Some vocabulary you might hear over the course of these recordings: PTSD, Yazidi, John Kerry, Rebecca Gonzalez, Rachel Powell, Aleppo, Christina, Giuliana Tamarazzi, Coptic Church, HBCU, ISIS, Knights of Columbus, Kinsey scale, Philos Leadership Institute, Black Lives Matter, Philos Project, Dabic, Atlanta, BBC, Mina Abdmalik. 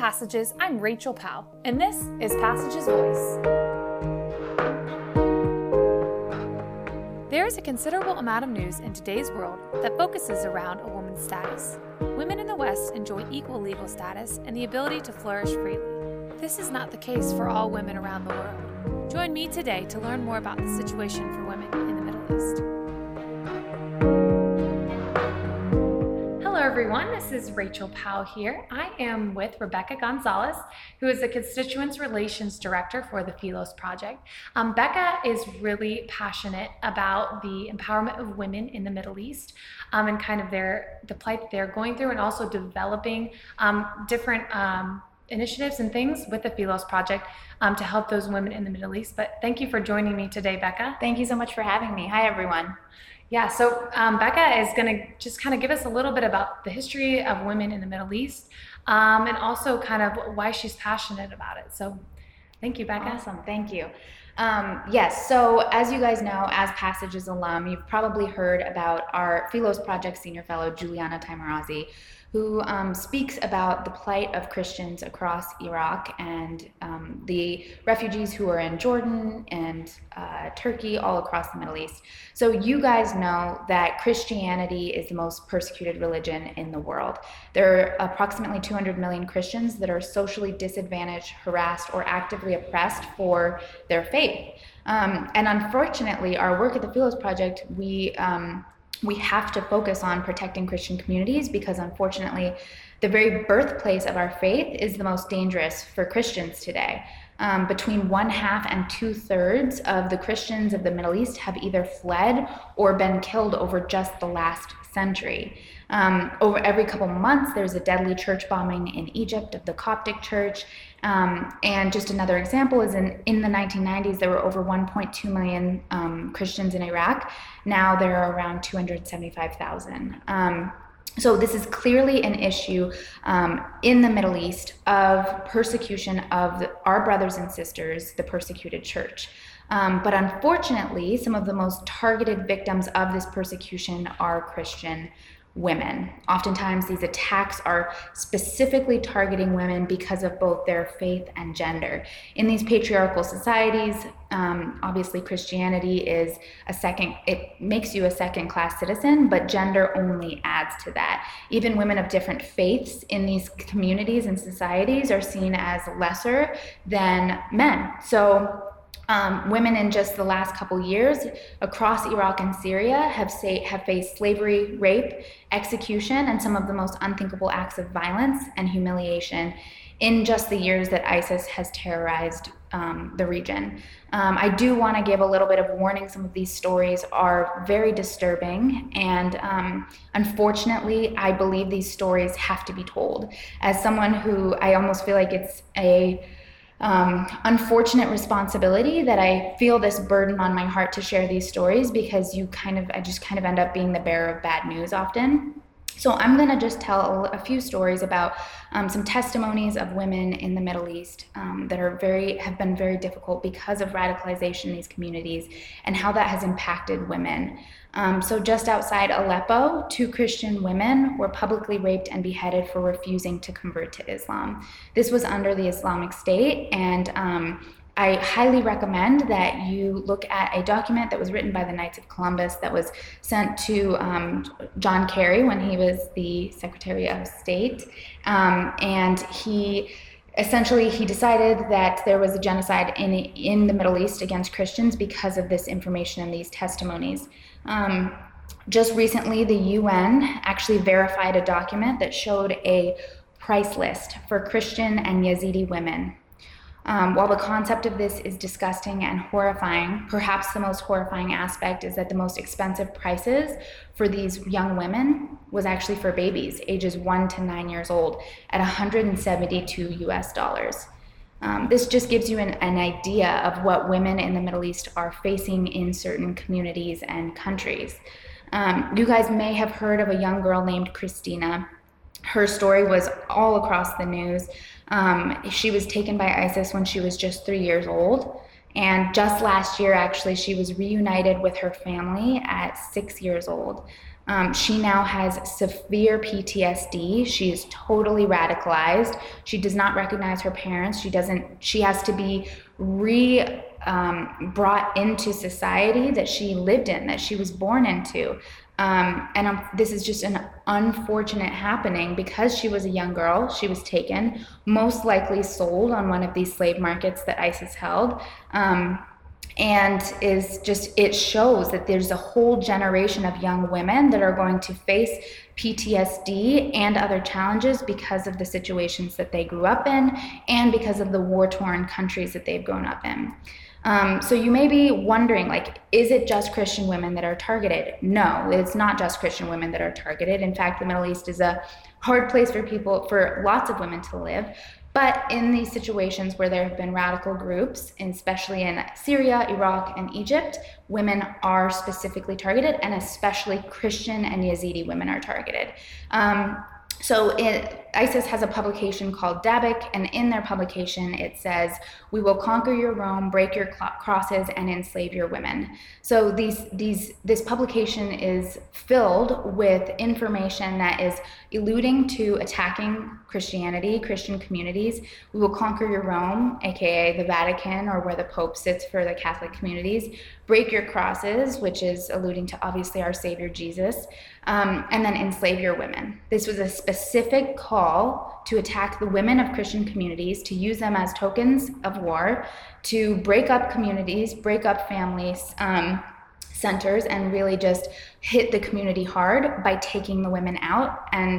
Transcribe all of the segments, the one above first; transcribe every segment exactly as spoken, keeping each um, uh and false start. Passages, I'm Rachel Powell, and this is Passages Voice. There is a considerable amount of news in today's world that focuses around a woman's status. Women in the West enjoy equal legal status and the ability to flourish freely. This is not the case for all women around the world. Join me today to learn more about the situation for women in the Middle East. Hello everyone, this is Rachel Powell here. I am with Rebecca Gonzalez, who is the Constituents Relations Director for the Philos Project. Um, Becca is really passionate about the empowerment of women in the Middle East um, and kind of their the plight they're going through, and also developing um, different um, initiatives and things with the Philos Project um, to help those women in the Middle East. But thank you for joining me today, Becca. Thank you so much for having me. Hi everyone. Yeah, so um, Becca is going to just kind of give us a little bit about the history of women in the Middle East um, and also kind of why she's passionate about it. So thank you, Becca. Awesome. Thank you. Um, yes, so as you guys know, as Passages alum, you've probably heard about our Philos Project Senior Fellow, Giuliana Tamarazzi, who um, speaks about the plight of Christians across Iraq and um, the refugees who are in Jordan and uh, Turkey, all across the Middle East. So you guys know that Christianity is the most persecuted religion in the world. There are approximately two hundred million Christians that are socially disadvantaged, harassed, or actively oppressed for their faith. Um, and unfortunately, our work at the Philos Project, we um, We have to focus on protecting Christian communities, because unfortunately, the very birthplace of our faith is the most dangerous for Christians today. Um, between one half and two thirds of the Christians of the Middle East have either fled or been killed over just the last century. Um, over every couple months, there's a deadly church bombing in Egypt of the Coptic Church. Um, and just another example is in, in the nineteen nineties, there were over one point two million um, Christians in Iraq. Now there are around two hundred seventy-five thousand. Um, so this is clearly an issue um, in the Middle East of persecution of the, our brothers and sisters, the persecuted church. Um, but unfortunately, some of the most targeted victims of this persecution are Christian women. Oftentimes, these attacks are specifically targeting women because of both their faith and gender. In these patriarchal societies, um, obviously Christianity is a second, it makes you a second-class citizen, but gender only adds to that. Even women of different faiths in these communities and societies are seen as lesser than men. So Um, women in just the last couple years across Iraq and Syria have, say, have faced slavery, rape, execution, and some of the most unthinkable acts of violence and humiliation in just the years that ISIS has terrorized um, the region. Um, I do want to give a little bit of warning. Some of these stories are very disturbing, and um, unfortunately, I believe these stories have to be told. As someone who, I almost feel like it's a Um, unfortunate responsibility that I feel this burden on my heart to share these stories, because you kind of, I just kind of end up being the bearer of bad news often. So I'm going to just tell a few stories about um, some testimonies of women in the Middle East um, that are very, have been very difficult because of radicalization in these communities and how that has impacted women. Um, so just outside Aleppo, two Christian women were publicly raped and beheaded for refusing to convert to Islam. This was under the Islamic State, and um, I highly recommend that you look at a document that was written by the Knights of Columbus that was sent to um, John Kerry when he was the Secretary of State, um, and he Essentially, he decided that there was a genocide in in the Middle East against Christians because of this information and these testimonies. Um, just recently, the U N actually verified a document that showed a price list for Christian and Yazidi women. Um, while the concept of this is disgusting and horrifying, perhaps the most horrifying aspect is that the most expensive prices for these young women was actually for babies ages one to nine years old at one hundred seventy-two U S dollars. Um, this just gives you an, an idea of what women in the Middle East are facing in certain communities and countries. Um, you guys may have heard of a young girl named Christina. Her story was all across the news. Um, she was taken by ISIS when she was just three years old. And just last year, actually, she was reunited with her family at six years old. Um, she now has severe P T S D. She is totally radicalized. She does not recognize her parents. She doesn't, she has to be re um, brought into society that she lived in, that she was born into. Um, and um, this is just an unfortunate happening because she was a young girl. She was taken, most likely sold on one of these slave markets that ISIS held. Um, And is just, it shows that there's a whole generation of young women that are going to face P T S D and other challenges because of the situations that they grew up in and because of the war-torn countries that they've grown up in. Um, so you may be wondering, like, is it just Christian women that are targeted? No, it's not just Christian women that are targeted. In fact, the Middle East is a hard place for people, for lots of women to live. But in these situations where there have been radical groups, especially in Syria, Iraq, and Egypt, women are specifically targeted, and especially Christian and Yazidi women are targeted. Um, so it, ISIS has a publication called Dabic, and in their publication it says, "We will conquer your Rome, break your crosses, and enslave your women." So these, these, this publication is filled with information that is alluding to attacking Christianity, Christian communities. "We will conquer your Rome," aka the Vatican or where the Pope sits for the Catholic communities. "Break your crosses," which is alluding to obviously our Savior Jesus, um, and then "enslave your women." This was a specific call to attack the women of Christian communities, to use them as tokens of war, to break up communities, break up families, um, centers, and really just hit the community hard by taking the women out and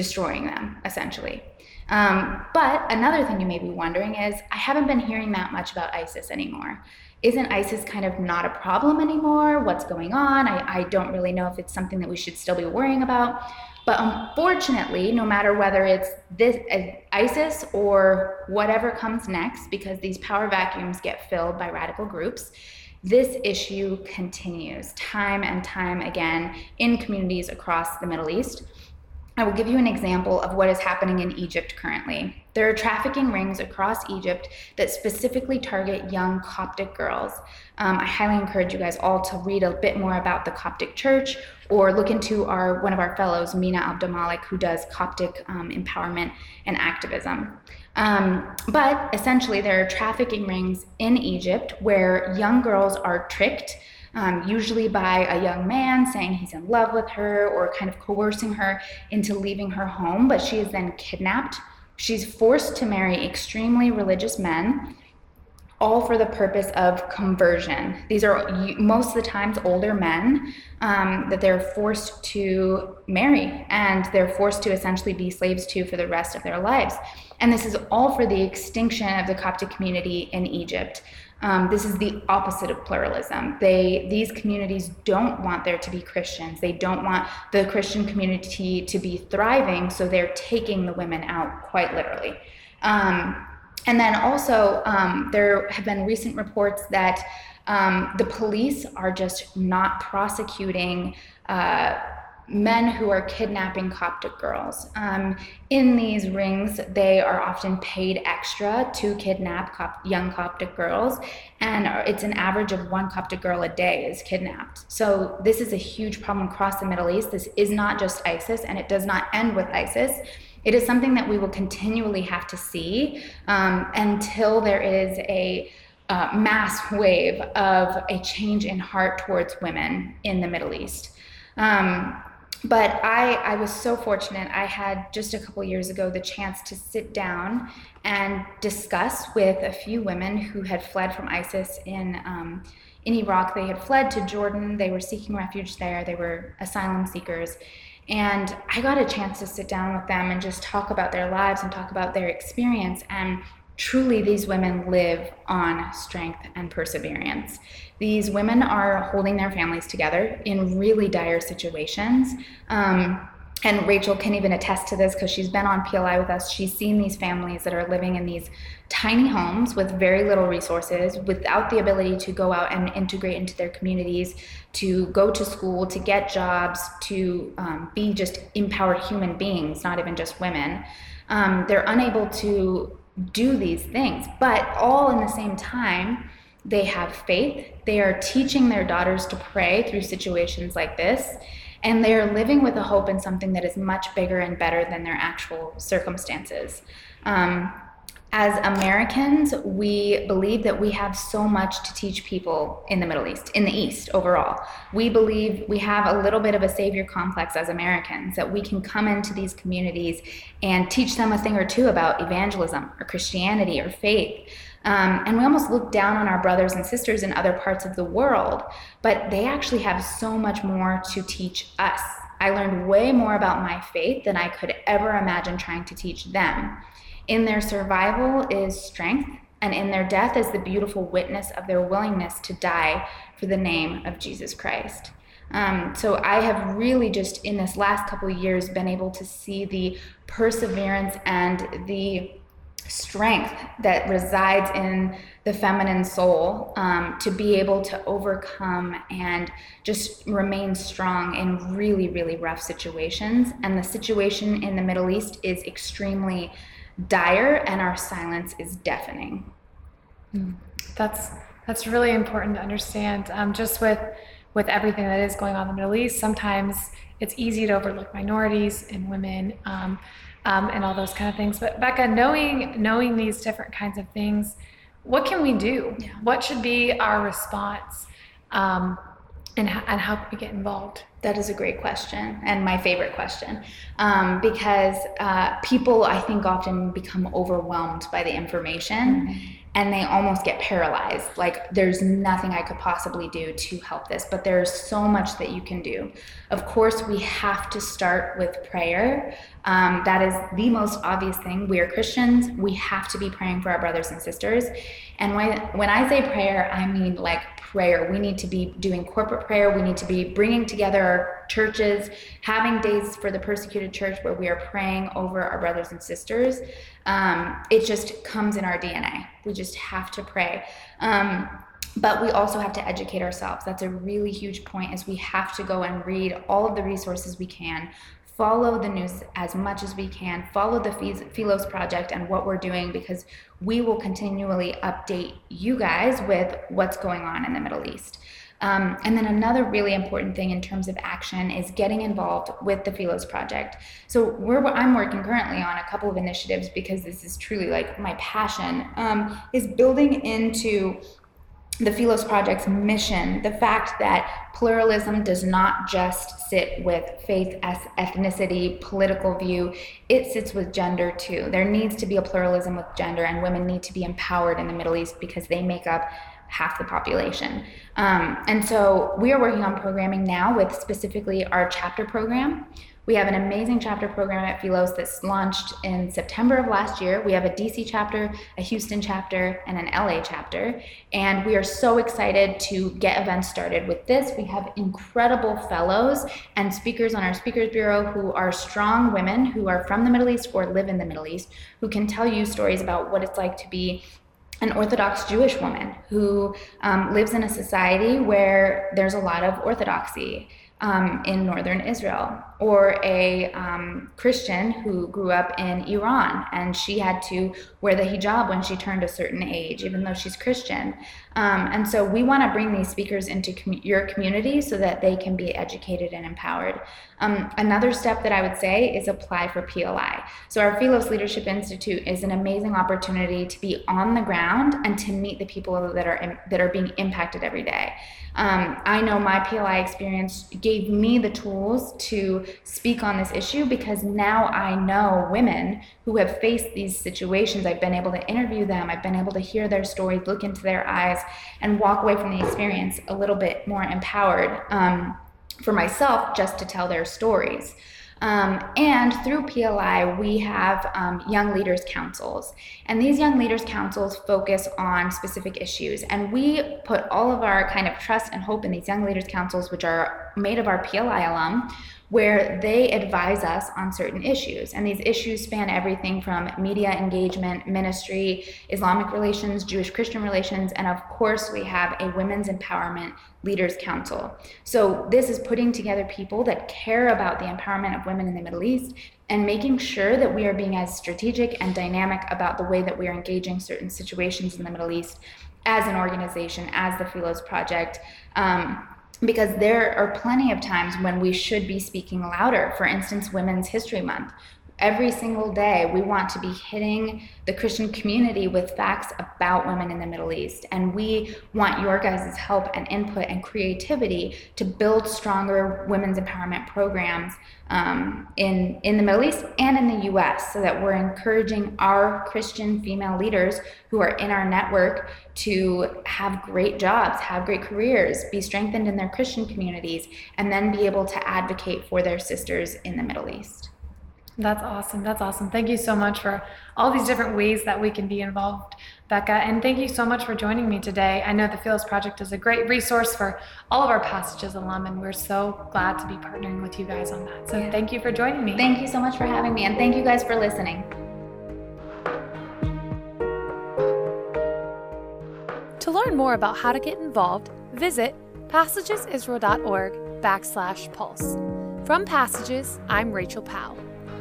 destroying them, essentially. Um, but another thing you may be wondering is, I haven't been hearing that much about ISIS anymore. Isn't ISIS kind of not a problem anymore? What's going on? I, I don't really know if it's something that we should still be worrying about. But unfortunately, no matter whether it's this uh, ISIS or whatever comes next, because these power vacuums get filled by radical groups, this issue continues time and time again in communities across the Middle East. I will give you an example of what is happening in Egypt currently. There are trafficking rings across Egypt that specifically target young Coptic girls. Um, I highly encourage you guys all to read a bit more about the Coptic Church or look into our one of our fellows, Mina Abdmalik, who does Coptic um, empowerment and activism. Um, but essentially, there are trafficking rings in Egypt where young girls are tricked, Um, usually by a young man saying he's in love with her or kind of coercing her into leaving her home, but she is then kidnapped. She's forced to marry extremely religious men, all for the purpose of conversion. These are most of the times older men um, that they're forced to marry, and they're forced to essentially be slaves to for the rest of their lives. And this is all for the extinction of the Coptic community in Egypt. Um, this is the opposite of pluralism. They, these communities don't want there to be Christians. They don't want the Christian community to be thriving, so they're taking the women out, quite literally. Um, and then also, um, there have been recent reports that um, the police are just not prosecuting uh, men who are kidnapping Coptic girls. Um, in these rings, they are often paid extra to kidnap Cop- young Coptic girls, and it's an average of one Coptic girl a day is kidnapped. So this is a huge problem across the Middle East. This is not just ISIS, and it does not end with ISIS. It is something that we will continually have to see um, until there is a uh, mass wave of a change in heart towards women in the Middle East. Um, But I, I was so fortunate. I had just a couple years ago the chance to sit down and discuss with a few women who had fled from ISIS in um, in Iraq. They had fled to Jordan. They were seeking refuge there. They were asylum seekers. And I got a chance to sit down with them and just talk about their lives and talk about their experience. And truly, these women live on strength and perseverance. These women are holding their families together in really dire situations. Um, and Rachel can even attest to this because she's been on P L I with us. She's seen these families that are living in these tiny homes with very little resources, without the ability to go out and integrate into their communities, to go to school, to get jobs, to um, be just empowered human beings, not even just women. Um, they're unable to do these things, but all in the same time, they have faith. They are teaching their daughters to pray through situations like this, And they're living with a hope in something that is much bigger and better than their actual circumstances. Um, as Americans, we believe that we have so much to teach people in the Middle East, in the East overall. We believe we have a little bit of a savior complex as Americans, that we can come into these communities and teach them a thing or two about evangelism or Christianity or faith. Um, and we almost look down on our brothers and sisters in other parts of the world, but they actually have so much more to teach us. I learned way more about my faith than I could ever imagine trying to teach them. In their survival is strength, and in their death is the beautiful witness of their willingness to die for the name of Jesus Christ. Um, so I have really just in this last couple of years been able to see the perseverance and the strength that resides in the feminine soul, um, to be able to overcome and just remain strong in really, really rough situations. And the situation in the Middle East is extremely dire, and our silence is deafening. That's that's really important to understand. Um, just with with everything that is going on in the Middle East, sometimes it's easy to overlook minorities and women, um, Um, and all those kind of things. But Becca, knowing knowing these different kinds of things, what can we do? Yeah. What should be our response, um, and, and how can we get involved? That is a great question, and my favorite question, um, because uh, people, I think, often become overwhelmed by the information, mm-hmm. and they almost get paralyzed. Like, there's nothing I could possibly do to help this, but there's so much that you can do. Of course, we have to start with prayer. Um, that is the most obvious thing. We are Christians. We have to be praying for our brothers and sisters. And when, when I say prayer, I mean like prayer. We need to be doing corporate prayer. We need to be bringing together our churches, having days for the persecuted church where we are praying over our brothers and sisters. Um, it just comes in our D N A. We just have to pray. Um, but we also have to educate ourselves. That's a really huge point, is we have to go and read all of the resources we can, follow the news as much as we can, follow the Philos Project and what we're doing, because we will continually update you guys with what's going on in the Middle East. Um, and then another really important thing in terms of action is getting involved with the Philos Project. So we're, I'm working currently on a couple of initiatives, because this is truly like my passion, um, is building into the Philos Project's mission the fact that pluralism does not just sit with faith, ethnicity, political view. It sits with gender too. There needs to be a pluralism with gender, and women need to be empowered in the Middle East because they make up half the population. Um, and so we are working on programming now with specifically our chapter program. We have an amazing chapter program at Philos that's launched in September of last year. We have a D C chapter, a Houston chapter, and an L A chapter. And we are so excited to get events started with this. We have incredible fellows and speakers on our Speakers Bureau who are strong women who are from the Middle East or live in the Middle East, who can tell you stories about what it's like to be an Orthodox Jewish woman who um, lives in a society where there's a lot of orthodoxy um, in northern Israel, or a um, Christian who grew up in Iran and she had to wear the hijab when she turned a certain age, even though she's Christian. Um, and so we want to bring these speakers into com- your community so that they can be educated and empowered. Um, another step that I would say is apply for P L I. So our Philos Leadership Institute is an amazing opportunity to be on the ground and to meet the people that are in, that are being impacted every day. Um, I know my P L I experience gave me the tools to speak on this issue, because now I know women who have faced these situations. I've been able to interview them. I've been able to hear their stories, look into their eyes, and walk away from the experience a little bit more empowered, um, for myself, just to tell their stories. Um, and through P L I, we have um, Young Leaders Councils. And these Young Leaders Councils focus on specific issues. And we put all of our kind of trust and hope in these Young Leaders Councils, which are made of our P L I alum, where they advise us on certain issues. And these issues span everything from media engagement, ministry, Islamic relations, Jewish-Christian relations, and of course we have a Women's Empowerment Leaders Council. So this is putting together people that care about the empowerment of women in the Middle East and making sure that we are being as strategic and dynamic about the way that we are engaging certain situations in the Middle East as an organization, as the Philos Project. Um, because there are plenty of times when we should be speaking louder. For instance, Women's History Month. Every single day, we want to be hitting the Christian community with facts about women in the Middle East. And we want your guys' help and input and creativity to build stronger women's empowerment programs um, in, in the Middle East and in the U S, so that we're encouraging our Christian female leaders who are in our network to have great jobs, have great careers, be strengthened in their Christian communities, and then be able to advocate for their sisters in the Middle East. That's awesome. That's awesome. Thank you so much for all these different ways that we can be involved, Becca. And thank you so much for joining me today. I know the Philos Project is a great resource for all of our Passages alum, and we're so glad to be partnering with you guys on that. So yeah. Thank you for joining me. Thank you so much for having me, and thank you guys for listening. To learn more about how to get involved, visit passagesisrael.org backslash pulse. From Passages, I'm Rachel Powell.